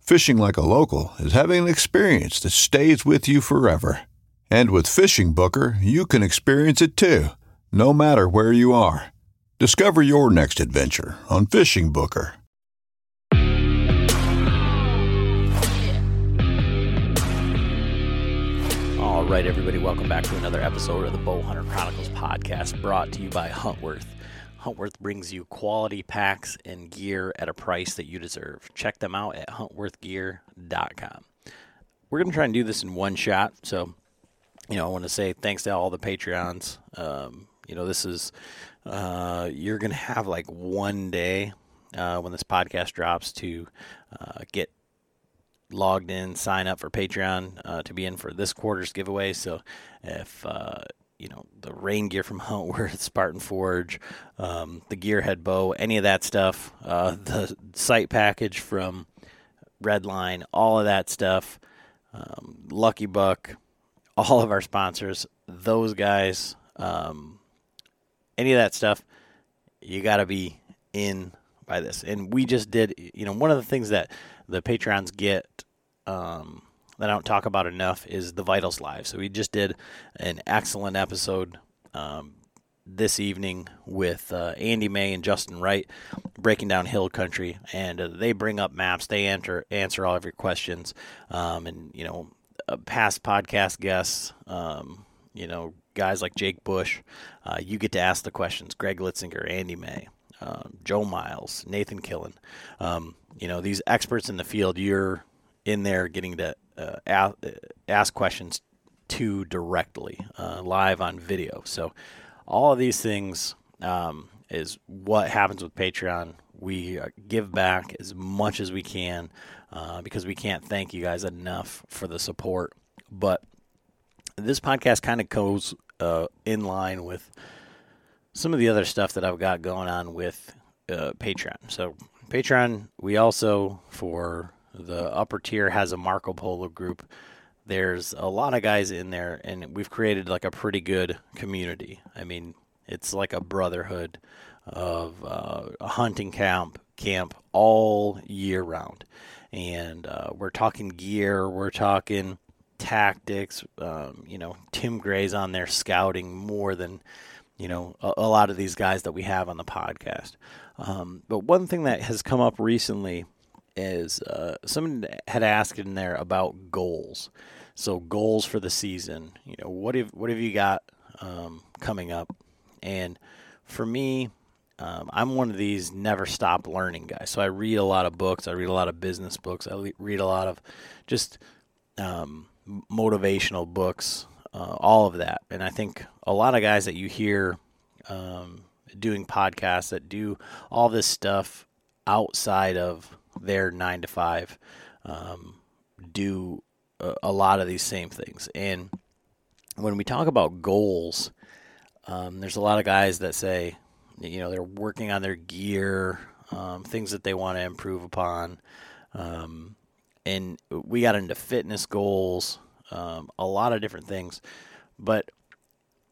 Fishing like a local is having an experience that stays with you forever. And with Fishing Booker, you can experience it too, no matter where you are. Discover your next adventure on Fishing Booker. All right, everybody, welcome back to another episode of the Bowhunter Chronicles podcast, brought to you by Huntworth. Huntworth brings you quality packs and gear at a price that you deserve. Check them out at huntworthgear.com. We're going to try and do this in one shot, so, you know, I want to say thanks to all the Patreons. You know, this is... you're going to have like one day when this podcast drops to get logged in, sign up for Patreon to be in for this quarter's giveaway. So if, you know, the rain gear from Huntworth, Spartan Forge, the gearhead bow, any of that stuff, the sight package from Redline, all of that stuff, Lucky Buck, all of our sponsors, those guys, any of that stuff, you got to be in by this. And we just did, you know, one of the things that the Patreons get that I don't talk about enough is The Vitals Live. So we just did an excellent episode this evening with Andy May and Justin Wright, breaking down hill country. And they bring up maps. They answer all of your questions. And, you know, past podcast guests, you know, guys like Jake Bush, you get to ask the questions. Greg Litzinger, Andy May, Joe Miles, Nathan Killen. You know, these experts in the field, you're in there getting to ask questions to directly, live on video. So all of these things is what happens with Patreon. We give back as much as we can because we can't thank you guys enough for the support. But this podcast kind of goes in line with some of the other stuff that I've got going on with Patreon. So Patreon, we also, for the upper tier, has a Marco Polo group. There's a lot of guys in there, and we've created like a pretty good community. I mean, it's like a brotherhood of a hunting camp all year round. And we're talking gear, we're talking tactics, you know, Tim Gray's on there scouting more than, you know, a lot of these guys that we have on the podcast. But one thing that has come up recently is someone had asked in there about goals. So goals for the season, you know, what have you got coming up? And for me, I'm one of these never stop learning guys. So I read a lot of books. I read a lot of business books. I read a lot of just motivational books, all of that. And I think a lot of guys that you hear doing podcasts that do all this stuff outside of their 9-to-5 do a lot of these same things. And when we talk about goals, there's a lot of guys that say, you know, they're working on their gear, things that they want to improve upon. And we got into fitness goals, a lot of different things. But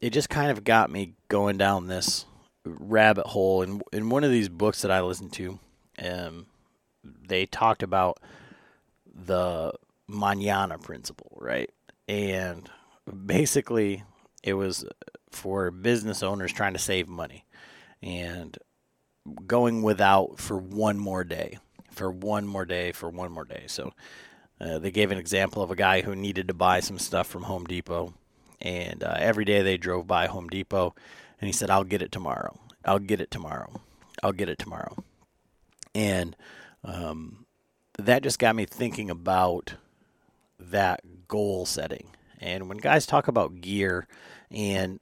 it just kind of got me going down this rabbit hole. And in one of these books that I listened to, they talked about the manana principle, right? And basically it was for business owners trying to save money and going without for one more day. So they gave an example of a guy who needed to buy some stuff from Home Depot, and every day they drove by Home Depot, and he said, I'll get it tomorrow. And that just got me thinking about that goal setting. And when guys talk about gear, and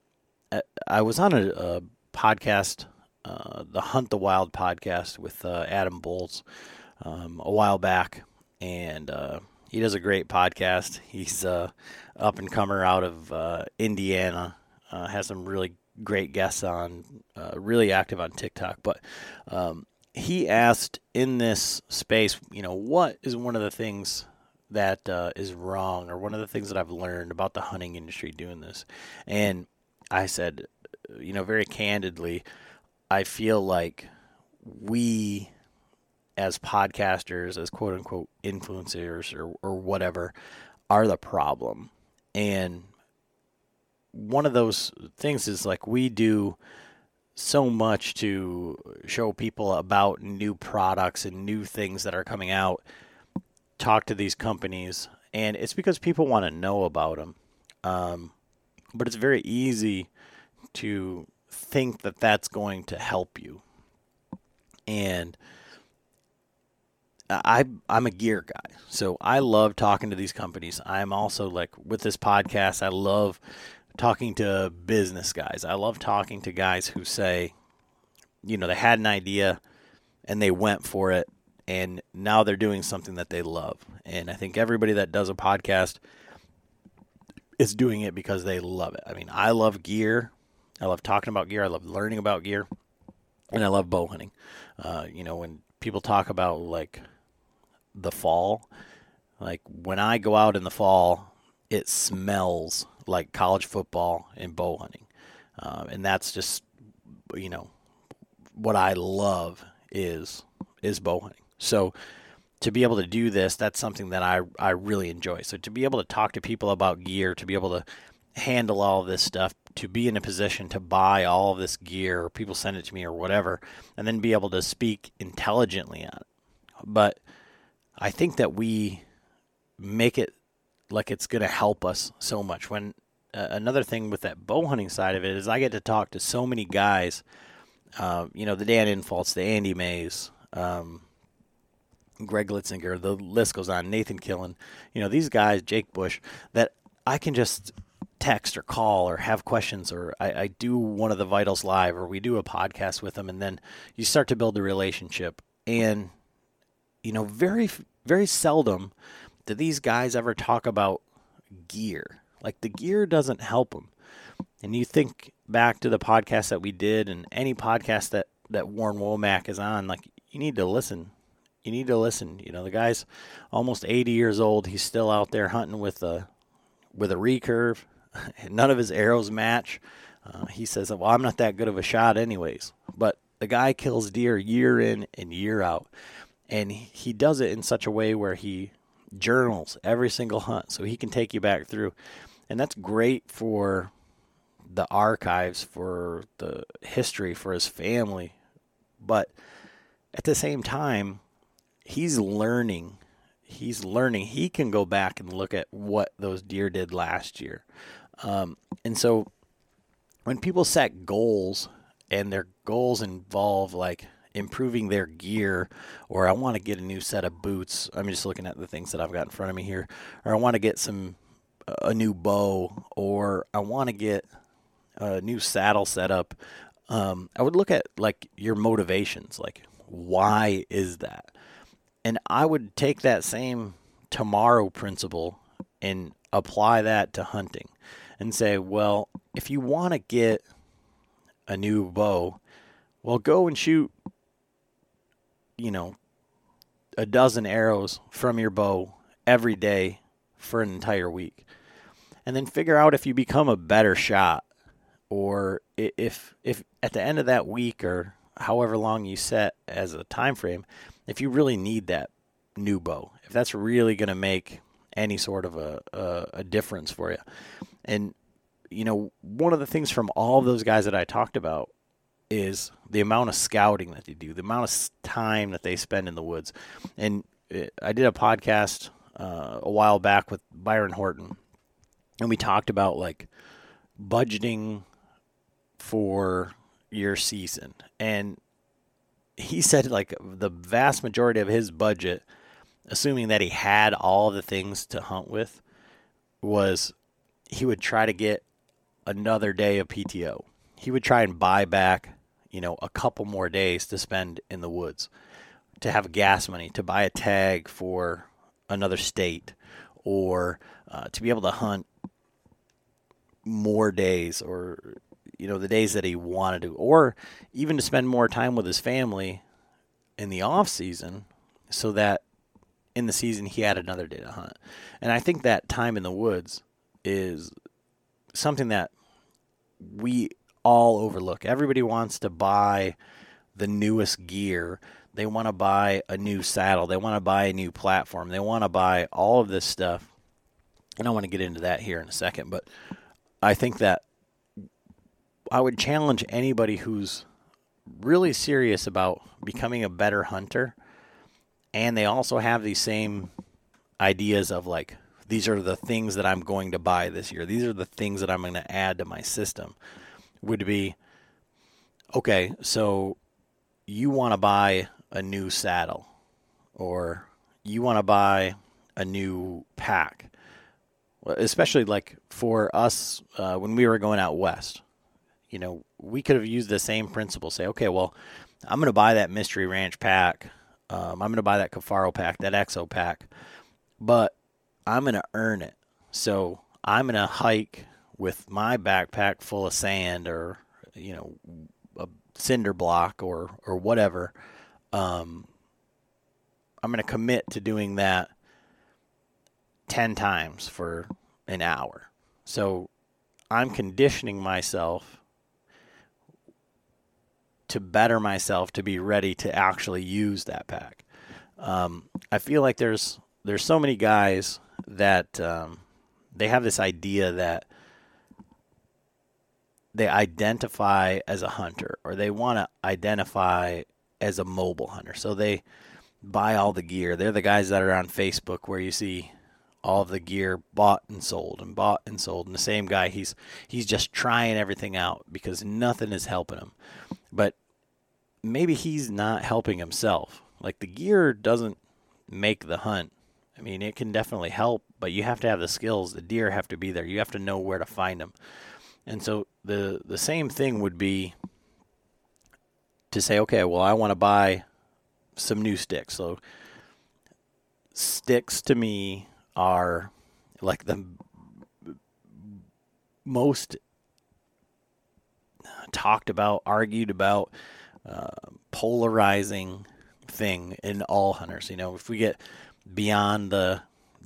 I was on a podcast, the Hunt the Wild podcast with Adam Boltz a while back, and he does a great podcast. He's up-and-comer out of Indiana, has some really great guests on, really active on TikTok. But he asked in this space, you know, what is one of the things that is wrong, or one of the things that I've learned about the hunting industry doing this? And I said, you know, very candidly, I feel like we as podcasters, as quote-unquote influencers or whatever, are the problem. And one of those things is, like, we do so much to show people about new products and new things that are coming out, talk to these companies, and it's because people want to know about them. But it's very easy to think that that's going to help you. And I'm a gear guy, so I love talking to these companies. I'm also, like, with this podcast, I love talking to business guys. I love talking to guys who say, you know, they had an idea and they went for it, and now they're doing something that they love. And I think everybody that does a podcast is doing it because they love it. I mean, I love gear. I love talking about gear. I love learning about gear. And I love bow hunting. You know, when people talk about, like, the fall, like, when I go out in the fall, it smells like college football and bow hunting. And that's just, you know, what I love is bow hunting. So to be able to do this, that's something that I really enjoy. So to be able to talk to people about gear, to be able to handle all of this stuff, to be in a position to buy all of this gear, or people send it to me or whatever, and then be able to speak intelligently on it. But I think that we make it like it's going to help us so much. When another thing with that bow hunting side of it is I get to talk to so many guys, you know, the Dan Infalts, the Andy Mays, Greg Litzinger, the list goes on, Nathan Killen, you know, these guys, Jake Bush, that I can just text or call or have questions, or I do one of the Vitals Live, or we do a podcast with them, and then you start to build a relationship. And, you know, very, very seldom do these guys ever talk about gear. Like, the gear doesn't help them. And you think back to the podcast that we did, and any podcast that Warren Womack is on, like, you need to listen. You know, the guy's almost 80 years old. He's still out there hunting with a recurve. None of his arrows match. He says, well, I'm not that good of a shot anyways. But the guy kills deer year in and year out. And he does it in such a way where he journals every single hunt, so he can take you back through. And that's great for the archives, for the history, for his family. But at the same time, he's learning. He can go back and look at what those deer did last year. And so when people set goals, and their goals involve, like, improving their gear, or I want to get a new set of boots. I'm just looking at the things that I've got in front of me here. Or I want to get a new bow, or I want to get a new saddle setup. I would look at, like, your motivations, like, why is that? And I would take that same tomorrow principle and apply that to hunting and say, well, if you want to get a new bow, well, go and shoot, you know, a dozen arrows from your bow every day for an entire week. And then figure out if you become a better shot or if at the end of that week or however long you set as a time frame, if you really need that new bow, if that's really going to make any sort of a difference for you. And, you know, one of the things from all of those guys that I talked about is the amount of scouting that they do, the amount of time that they spend in the woods. And I did a podcast a while back with Byron Horton, and we talked about, like, budgeting for your season. And he said, like, the vast majority of his budget, assuming that he had all the things to hunt with, was he would try to get another day of PTO. He would try and buy back, you know, a couple more days to spend in the woods, to have gas money, to buy a tag for another state, or to be able to hunt more days, or, you know, the days that he wanted to, or even to spend more time with his family in the off season so that in the season he had another day to hunt. And I think that time in the woods is something that we all overlook. Everybody wants to buy the newest gear. They want to buy a new saddle. They want to buy a new platform. They want to buy all of this stuff. And I want to get into that here in a second, but I think that I would challenge anybody who's really serious about becoming a better hunter, and they also have these same ideas of, like, these are the things that I'm going to buy this year, these are the things that I'm going to add to my system, would be, okay, so you want to buy a new saddle, or you want to buy a new pack, especially, like, for us when we were going out west. You know, we could have used the same principle. Say, okay, well, I'm going to buy that Mystery Ranch pack. I'm going to buy that Kafaro pack, that Exo pack. But I'm going to earn it. So I'm going to hike with my backpack full of sand, or, you know, a cinder block, or whatever. I'm going to commit to doing that 10 times for an hour. So I'm conditioning myself to better myself to be ready to actually use that pack. I feel like there's so many guys that they have this idea that they identify as a hunter, or they want to identify as a mobile hunter. So they buy all the gear. They're the guys that are on Facebook where you see all of the gear bought and sold. And the same guy, he's just trying everything out because nothing is helping him. But maybe he's not helping himself. Like, the gear doesn't make the hunt. I mean, it can definitely help, but you have to have the skills. The deer have to be there. You have to know where to find them. And so the same thing would be to say, okay, well, I want to buy some new sticks. So sticks to me are like the most talked about, argued about, polarizing thing in all hunters. You know, if we get beyond the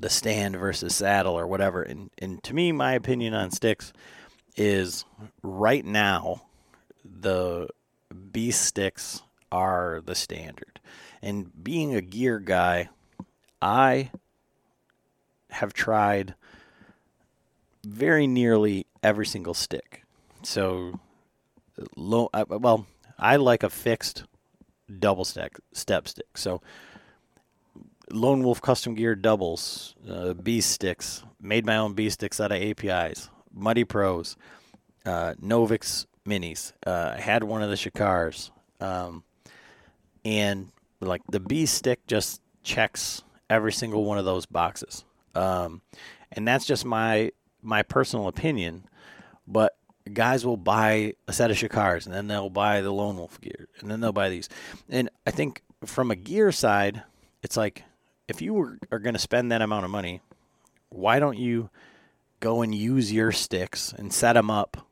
stand versus saddle or whatever, and to me, my opinion on sticks is right now the B sticks are the standard. And being a gear guy, I have tried very nearly every single stick. So, well, I like a fixed double step stick. So, Lone Wolf Custom Gear doubles, B sticks, made my own B sticks out of APIs, Muddy Pros, Novix Minis. I had one of the Shikars. And, like, the B stick just checks every single one of those boxes. And that's just my personal opinion, but guys will buy a set of Shikars, and then they'll buy the Lone Wolf gear, and then they'll buy these. And I think from a gear side, it's like, if you are going to spend that amount of money, why don't you go and use your sticks and set them up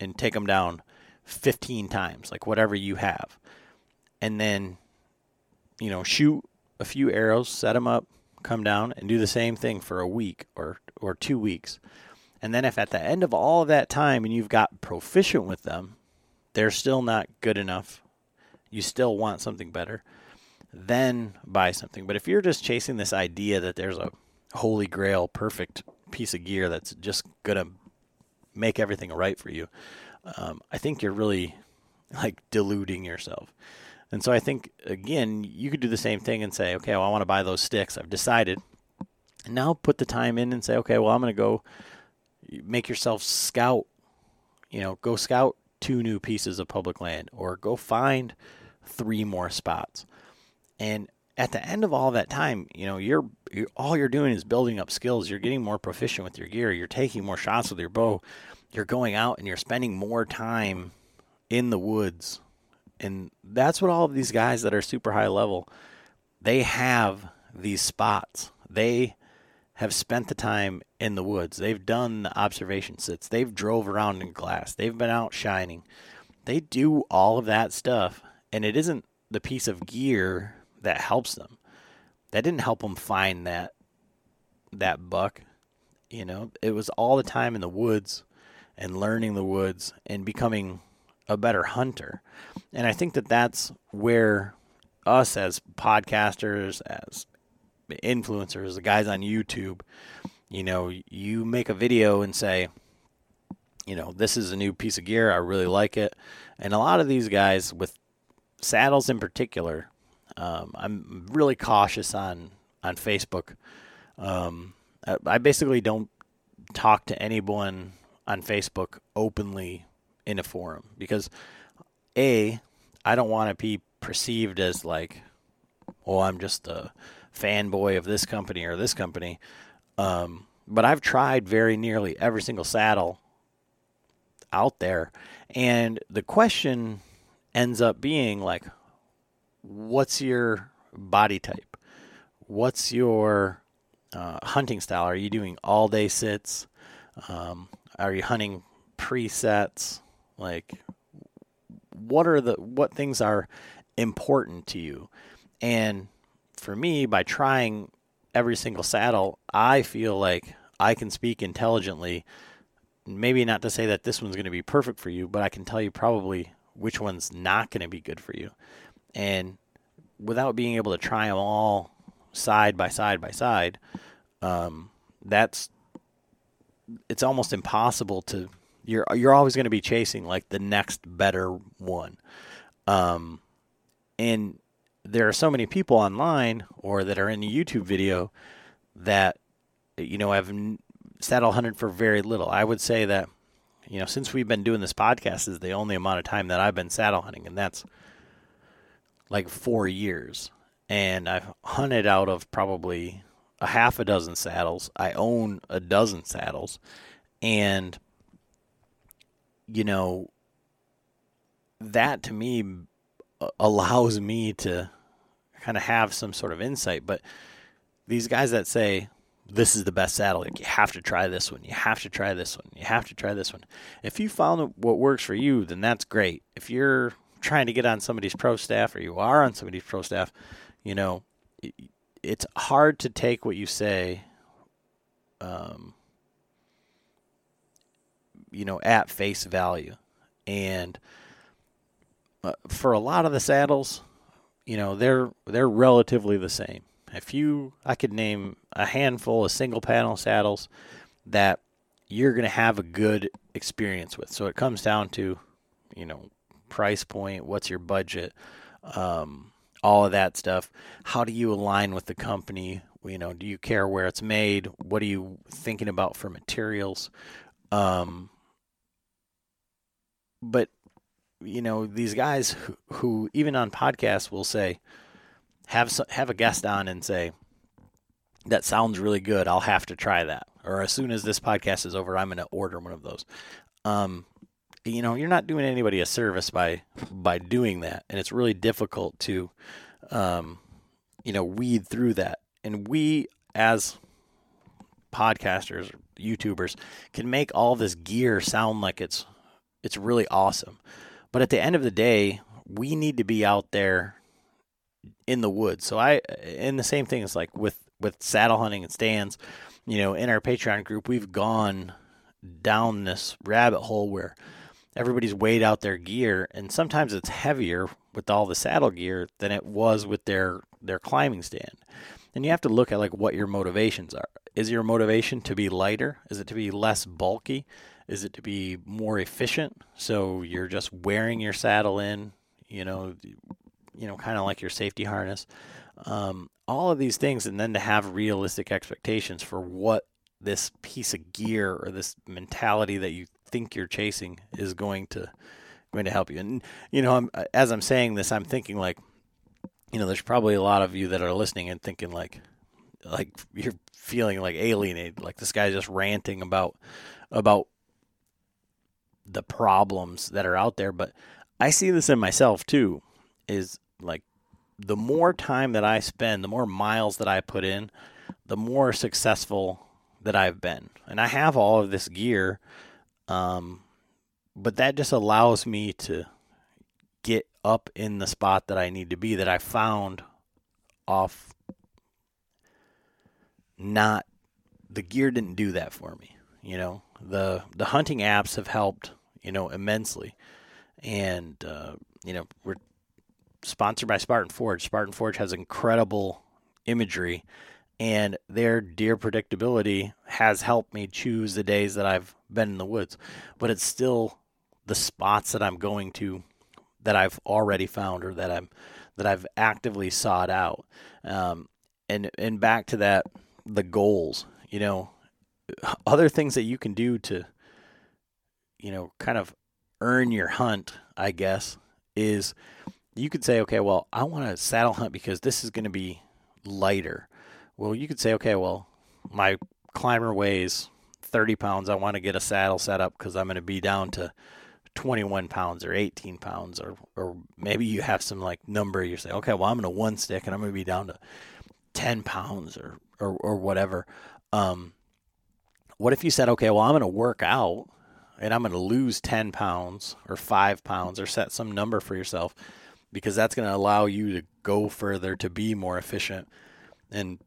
and take them down 15 times, like whatever you have, and then, you know, shoot a few arrows, set them up, come down, and do the same thing for a week or 2 weeks, And then if at the end of all of that time and you've got proficient with them, they're still not good enough, you still want something better, then buy something. But if you're just chasing this idea that there's a holy grail perfect piece of gear that's just going to make everything right for you, I think you're really like deluding yourself. And so I think, again, you could do the same thing and say, okay, well, I want to buy those sticks. I've decided. And now put the time in and say, okay, well, I'm going to go make yourself scout. You know, go scout 2 new pieces of public land or go find 3 more spots. And at the end of all that time, you know, you're all you're doing is building up skills. You're getting more proficient with your gear. You're taking more shots with your bow. You're going out and you're spending more time in the woods. And that's what all of these guys that are super high level, they have these spots. They have spent the time in the woods. They've done the observation sits. They've drove around in glass. They've been out shining. They do all of that stuff. And it isn't the piece of gear that helps them. That didn't help them find that buck. You know, it was all the time in the woods and learning the woods and becoming a better hunter. And I think that that's where us as podcasters, as influencers, the guys on YouTube, you know, you make a video and say, you know, this is a new piece of gear. I really like it. And a lot of these guys with saddles in particular, I'm really cautious on Facebook. I basically don't talk to anyone on Facebook openly in a forum because A, I don't want to be perceived as like, oh, I'm just a fanboy of this company or this company. But I've tried very nearly every single saddle out there. And the question ends up being like, what's your body type? What's your hunting style? Are you doing all day sits? Are you hunting presets? Like, what things are important to you? And for me, by trying every single saddle, I feel like I can speak intelligently. Maybe not to say that this one's going to be perfect for you, but I can tell you probably which one's not going to be good for you. And without being able to try them all side by side, it's almost impossible to. You're always going to be chasing like the next better one. And there are so many people online or that are in a YouTube video that, you know, have saddle hunted for very little. I would say that, you know, since we've been doing this podcast is the only amount of time that I've been saddle hunting, and that's like 4 years. And I've hunted out of probably a half a dozen saddles. I own a dozen saddles. And, you know, that to me allows me to kind of have some sort of insight. But these guys that say, this is the best saddle, like, you have to try this one, you have to try this one, you have to try this one. If you found what works for you, then that's great. If you're trying to get on somebody's pro staff or you are on somebody's pro staff, you know, it's hard to take what you say, you know, at face value. And for a lot of the saddles, you know, they're relatively the same. I could name a handful of single panel saddles that you're going to have a good experience with. So it comes down to, you know, price point, what's your budget, all of that stuff. How do you align with the company? You know, do you care where it's made? What are you thinking about for materials? But, you know, these guys who even on podcasts will say, have a guest on and say, that sounds really good, I'll have to try that. Or as soon as this podcast is over, I'm going to order one of those. You know, you're not doing anybody a service by doing that. And it's really difficult to, you know, weed through that. And we as podcasters, YouTubers, can make all this gear sound like it's really awesome. But at the end of the day, we need to be out there in the woods. So and the same thing is like with saddle hunting and stands, you know, in our Patreon group, we've gone down this rabbit hole where everybody's weighed out their gear, and sometimes it's heavier with all the saddle gear than it was with their climbing stand. And you have to look at like what your motivations are. Is your motivation to be lighter? Is it to be less bulky? Is it to be more efficient? So you're just wearing your saddle in, you know, kind of like your safety harness. All of these things, and then to have realistic expectations for what this piece of gear or this mentality that you think you're chasing is going to help you. And, you know, as I'm saying this, I'm thinking like, you know, there's probably a lot of you that are listening and thinking like you're feeling like alienated, like this guy just ranting about the problems that are out there. But I see this in myself too, is like the more time that I spend, the more miles that I put in, the more successful that I've been. And I have all of this gear, but that just allows me to get up in the spot that I need to be, that I found off. Not the gear didn't do that for me. You know, the hunting apps have helped, you know, immensely. And, you know, we're sponsored by Spartan Forge. Spartan Forge has incredible imagery, and their deer predictability has helped me choose the days that I've been in the woods, but it's still the spots that I'm going to that I've already found, or that I've actively sought out. And back to that, the goals, you know, other things that you can do to, you know, kind of earn your hunt, I guess, is you could say, okay, well, I want to saddle hunt because this is going to be lighter. Well, you could say, okay, well, my climber weighs 30 pounds. I want to get a saddle set up because I'm going to be down to 21 pounds or 18 pounds, or maybe you have some like number. You're saying, okay, well, I'm going to one stick and I'm going to be down to 10 pounds or whatever. What if you said, okay, well, I'm going to work out and I'm going to lose 10 pounds or 5 pounds, or set some number for yourself, because that's going to allow you to go further, to be more efficient. And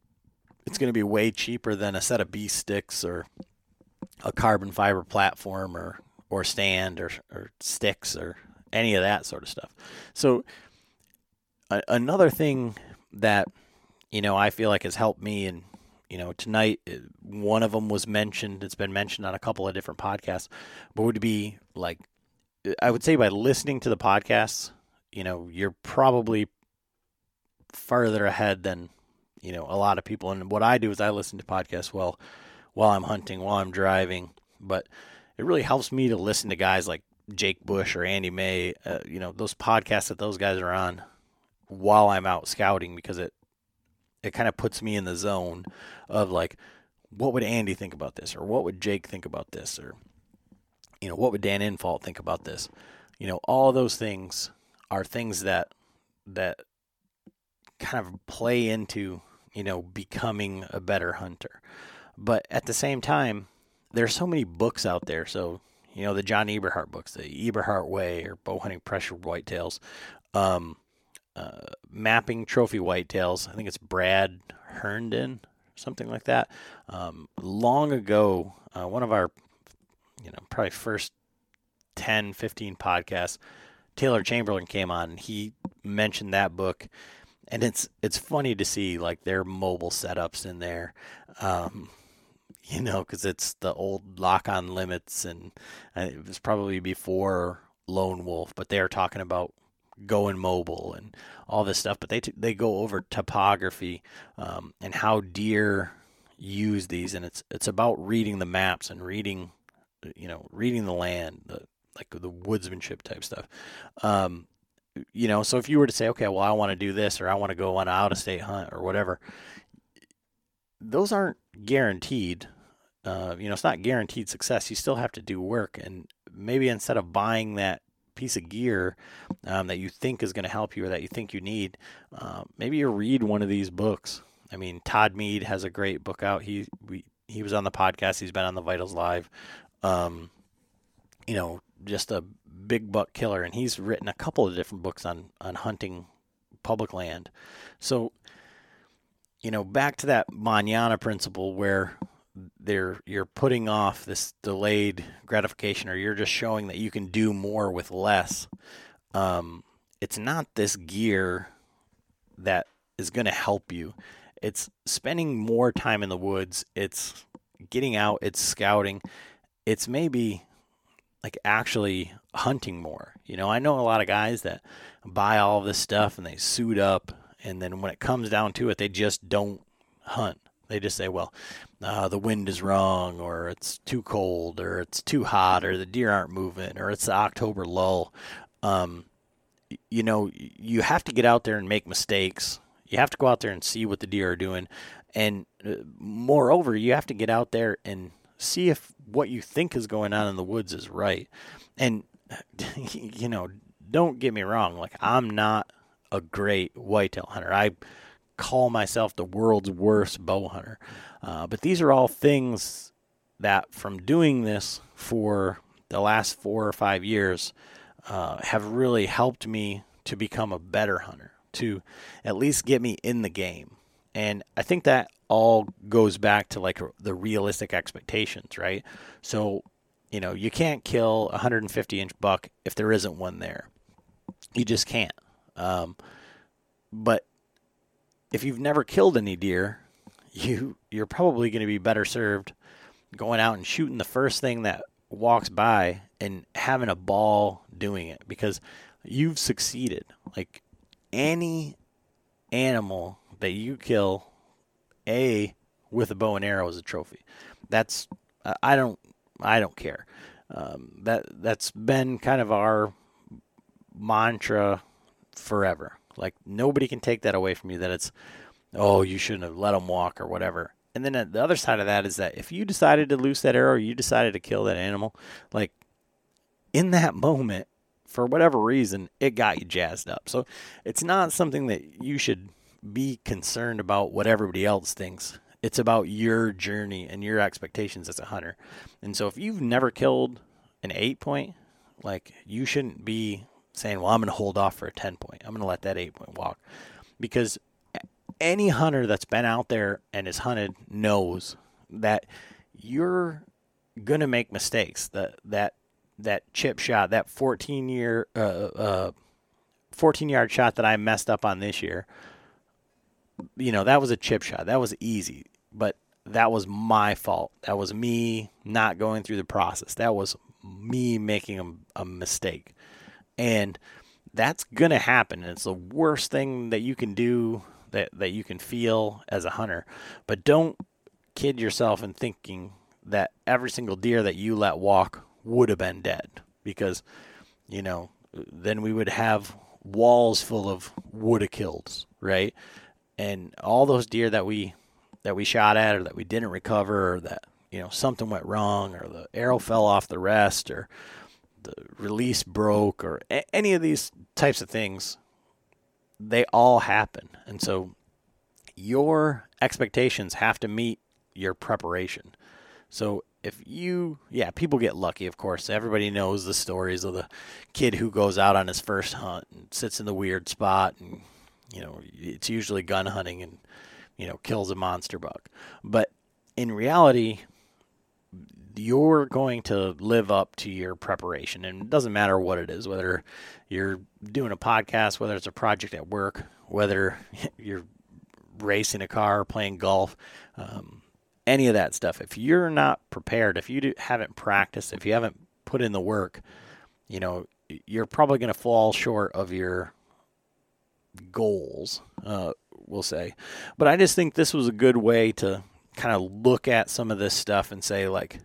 it's going to be way cheaper than a set of B sticks or a carbon fiber platform or stand or sticks or any of that sort of stuff. So another thing that, you know, I feel like has helped me, and, you know, tonight one of them was mentioned, it's been mentioned on a couple of different podcasts, but would be like, I would say by listening to the podcasts, you know, you're probably further ahead than, you know, a lot of people. And what I do is I listen to podcasts while I'm hunting, while I'm driving, but it really helps me to listen to guys like Jake Bush or Andy May, you know, those podcasts that those guys are on while I'm out scouting, because it kind of puts me in the zone of like, what would Andy think about this? Or what would Jake think about this? Or, you know, what would Dan Infalt think about this? You know, all those things are things that kind of play into, you know, becoming a better hunter. But at the same time, there's so many books out there. So, you know, the John Eberhardt books, the Eberhardt Way, or Bow Hunting Pressure Whitetails, Mapping Trophy Whitetails. I think it's Brad Herndon, something like that. Long ago, one of our, you know, probably first 10, 15 podcasts, Taylor Chamberlain came on and he mentioned that book. And it's funny to see like their mobile setups in there, you know, because it's the old lock-on limits, and it was probably before Lone Wolf, but they are talking about going mobile and all this stuff. But they go over topography and how deer use these, and it's about reading the maps and reading the land, like the woodsmanship type stuff. You know, so if you were to say, okay, well, I want to do this, or I want to go on an out-of-state hunt or whatever, those aren't guaranteed. You know, it's not guaranteed success. You still have to do work. And maybe instead of buying that piece of gear that you think is going to help you, or that you think you need, maybe you read one of these books. I mean, Todd Mead has a great book out. He was on the podcast. He's been on The Vitals Live. You know, just a big buck killer, and he's written a couple of different books on hunting public land. So, you know, back to that manana principle, where you're putting off this delayed gratification, or you're just showing that you can do more with less. It's not this gear that is going to help you. It's spending more time in the woods. It's getting out. It's scouting. It's maybe like actually hunting more. You know, I know a lot of guys that buy all of this stuff and they suit up, and then when it comes down to it, they just don't hunt. They just say, well, the wind is wrong, or it's too cold, or it's too hot, or the deer aren't moving, or it's the October lull. You know, you have to get out there and make mistakes. You have to go out there and see what the deer are doing. And moreover, you have to get out there and see if what you think is going on in the woods is right. And, you know, don't get me wrong. Like, I'm not a great whitetail hunter. I call myself the world's worst bow hunter. But these are all things that, from doing this for the last 4 or 5 years, have really helped me to become a better hunter, to at least get me in the game. And I think that all goes back to like the realistic expectations, right? So, you know, you can't kill a 150-inch buck if there isn't one there. You just can't. But if you've never killed any deer, you're probably going to be better served going out and shooting the first thing that walks by and having a ball doing it, because you've succeeded. Like, any animal that you kill with a bow and arrow is a trophy. That's I don't care. That's been kind of our mantra forever. Like, nobody can take that away from you, that it's, oh, you shouldn't have let them walk or whatever. And then the other side of that is that if you decided to loose that arrow, or you decided to kill that animal, like, in that moment, for whatever reason, it got you jazzed up. So it's not something that you should be concerned about what everybody else thinks. It's about your journey and your expectations as a hunter. And so if you've never killed an 8-point, like, you shouldn't be saying, well, I'm going to hold off for a 10-point. I'm going to let that 8-point walk. Because any hunter that's been out there and is hunted knows that you're going to make mistakes. That chip shot, that 14-yard shot that I messed up on this year, you know, that was a chip shot. That was easy, but that was my fault. That was me not going through the process. That was me making a mistake. And that's going to happen. And it's the worst thing that you can do, that you can feel as a hunter. But don't kid yourself in thinking that every single deer that you let walk would have been dead, because, you know, then we would have walls full of woulda kills, right? And all those deer that we shot at, or that we didn't recover, or that, you know, something went wrong, or the arrow fell off the rest, or the release broke, or any of these types of things, they all happen. And so your expectations have to meet your preparation. So if you, yeah, people get lucky, of course. Everybody knows the stories of the kid who goes out on his first hunt and sits in the weird spot, and, you know, it's usually gun hunting, and, you know, kills a monster buck. But in reality, you're going to live up to your preparation, and it doesn't matter what it is, whether you're doing a podcast, whether it's a project at work, whether you're racing a car, playing golf, any of that stuff. If you're not prepared, if you haven't practiced, if you haven't put in the work, you know, you're probably going to fall short of your goals, we'll say. But I just think this was a good way to kind of look at some of this stuff and say, like,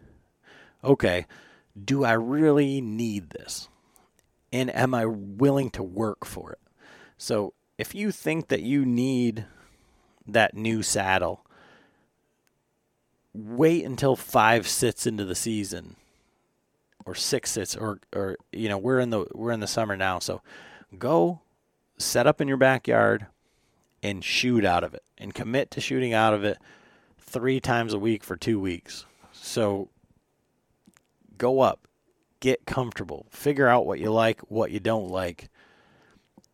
okay, do I really need this? And am I willing to work for it? So if you think that you need that new saddle, wait until 5 sits into the season, or 6 sits, or you know, we're in the summer now. So go set up in your backyard and shoot out of it, and commit to shooting out of it 3 times a week for 2 weeks. So go up, get comfortable, figure out what you like, what you don't like,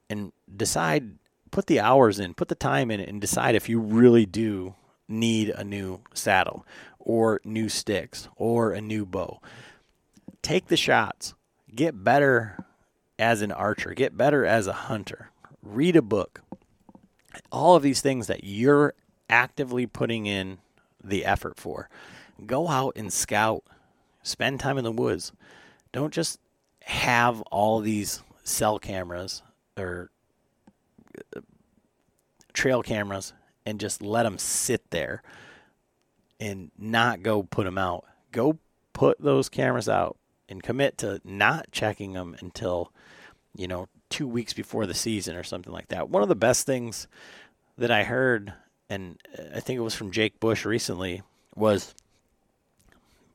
and decide, put the hours in, put the time in it, and decide if you really do need a new saddle or new sticks or a new bow. Take the shots. Get better as an archer. Get better as a hunter. Read a book. All of these things that you're actively putting in the effort for. Go out and scout. Spend time in the woods. Don't just have all these cell cameras or trail cameras and just let them sit there and not go put them out. Go put those cameras out and commit to not checking them until, 2 weeks before the season or something like that. One of the best things that I heard, and I think it was from Jake Bush recently, was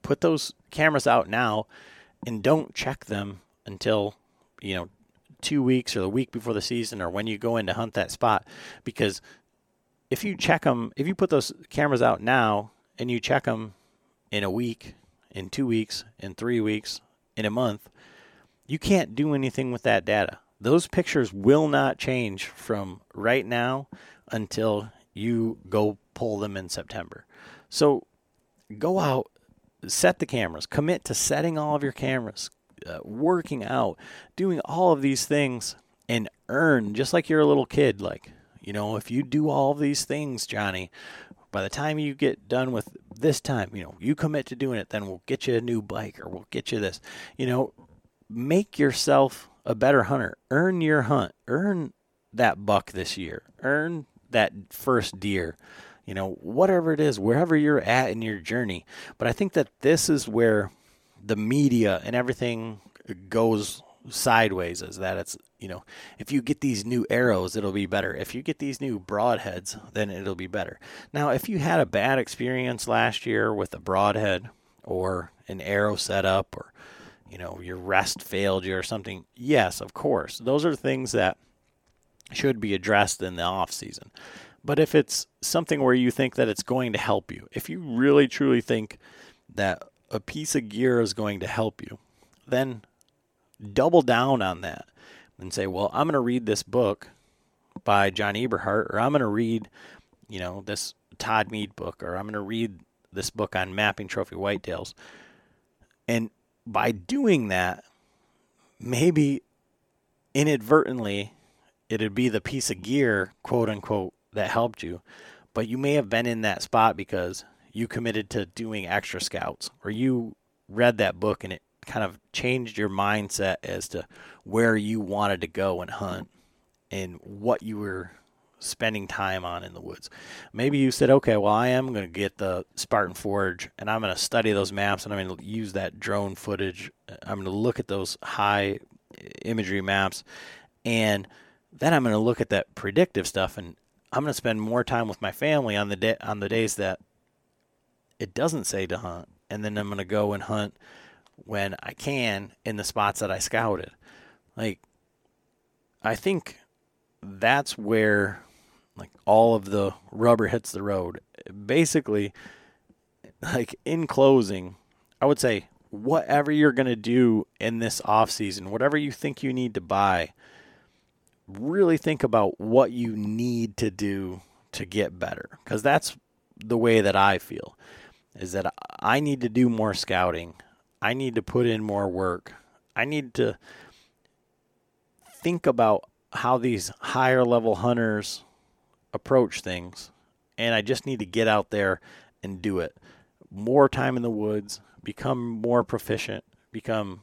put those cameras out now and don't check them until, 2 weeks or the week before the season or when you go in to hunt that spot. Because if you check them, if you put those cameras out now and you check them in a week, in 2 weeks, in 3 weeks, in a month, you can't do anything with that data. Those pictures will not change from right now until you go pull them in September. So go out, set the cameras, commit to setting all of your cameras, working out, doing all of these things, and earn, just like you're a little kid. If you do all of these things, Johnny, by the time you get done with this time, you commit to doing it, then we'll get you a new bike or we'll get you this. Make yourself a better hunter. Earn your hunt. Earn that buck this year. Earn that first deer. Whatever it is, wherever you're at in your journey. But I think that this is where the media and everything goes sideways, is that it's, if you get these new arrows, it'll be better. If you get these new broadheads, then it'll be better. Now, if you had a bad experience last year with a broadhead or an arrow setup or, your rest failed you or something, yes, of course. Those are things that should be addressed in the off season. But if it's something where you think that it's going to help you, if you really truly think that a piece of gear is going to help you, then double down on that and say, well, I'm going to read this book by John Eberhardt, or I'm going to read, this Todd Mead book, or I'm going to read this book on mapping trophy whitetails. And by doing that, maybe inadvertently, it'd be the piece of gear, quote unquote, that helped you, but you may have been in that spot because you committed to doing extra scouts, or you read that book and it kind of changed your mindset as to where you wanted to go and hunt and what you were spending time on in the woods. Maybe you said, okay, well, I am going to get the Spartan Forge and I'm going to study those maps and I'm going to use that drone footage. I'm going to look at those high imagery maps, and then I'm going to look at that predictive stuff, and I'm going to spend more time with my family on the days that it doesn't say to hunt. And then I'm going to go and hunt when I can in the spots that I scouted. I think that's where all of the rubber hits the road. Basically, in closing, I would say whatever you're going to do in this off season, whatever you think you need to buy, really think about what you need to do to get better, because that's the way that I feel, is that I need to do more scouting. I need to put in more work. I need to think about how these higher level hunters approach things, and I just need to get out there and do it. More time in the woods, become more proficient, become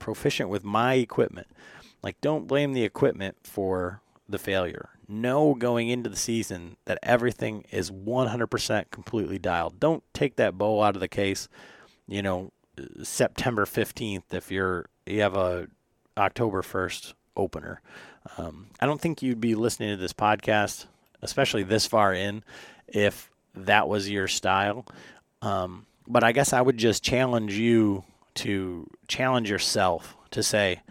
proficient with my equipment. Don't blame the equipment for the failure. Know going into the season that everything is 100% completely dialed. Don't take that bow out of the case, September 15th if you have a October 1st opener. I don't think you'd be listening to this podcast, especially this far in, if that was your style. But I guess I would just challenge you to challenge yourself to say,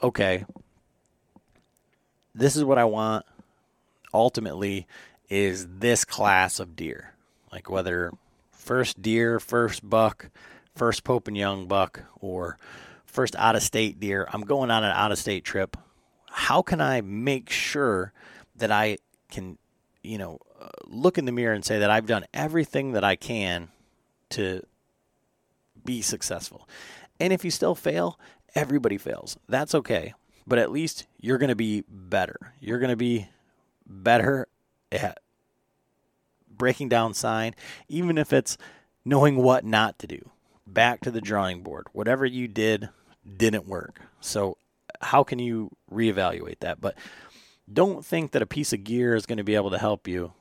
okay, this is what I want ultimately is this class of deer. Whether first deer, first buck, first Pope and Young buck, or first out-of-state deer, I'm going on an out-of-state trip. How can I make sure that I can you know, look in the mirror and say that I've done everything that I can to be successful. And if you still fail, everybody fails. That's okay. But at least you're going to be better. You're going to be better at breaking down sign, even if it's knowing what not to do. Back to the drawing board. Whatever you did didn't work. So how can you reevaluate that? But don't think that a piece of gear is going to be able to help you.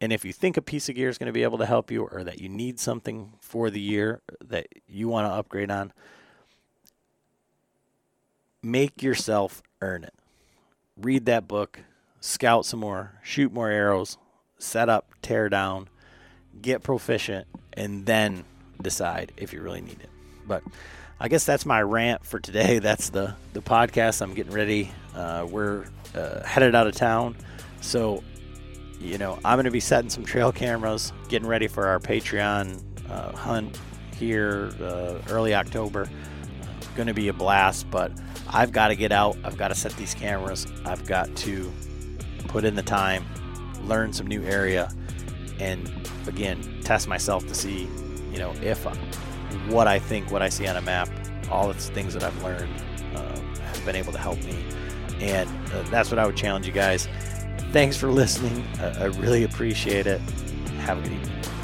And if you think a piece of gear is going to be able to help you, or that you need something for the year that you want to upgrade on, make yourself earn it. Read that book, scout some more, shoot more arrows, set up, tear down, get proficient, and then decide if you really need it. But I guess that's my rant for today. That's the podcast. I'm getting ready. We're headed out of town. So, you know, I'm going to be setting some trail cameras, getting ready for our Patreon hunt here early October. Going to be a blast, but I've got to get out. I've got to set these cameras. I've got to put in the time, learn some new area, and again, test myself to see, you know, if what I think, what I see on a map, all the things that I've learned have been able to help me. And that's what I would challenge you guys. Thanks for listening. I really appreciate it. Have a good evening.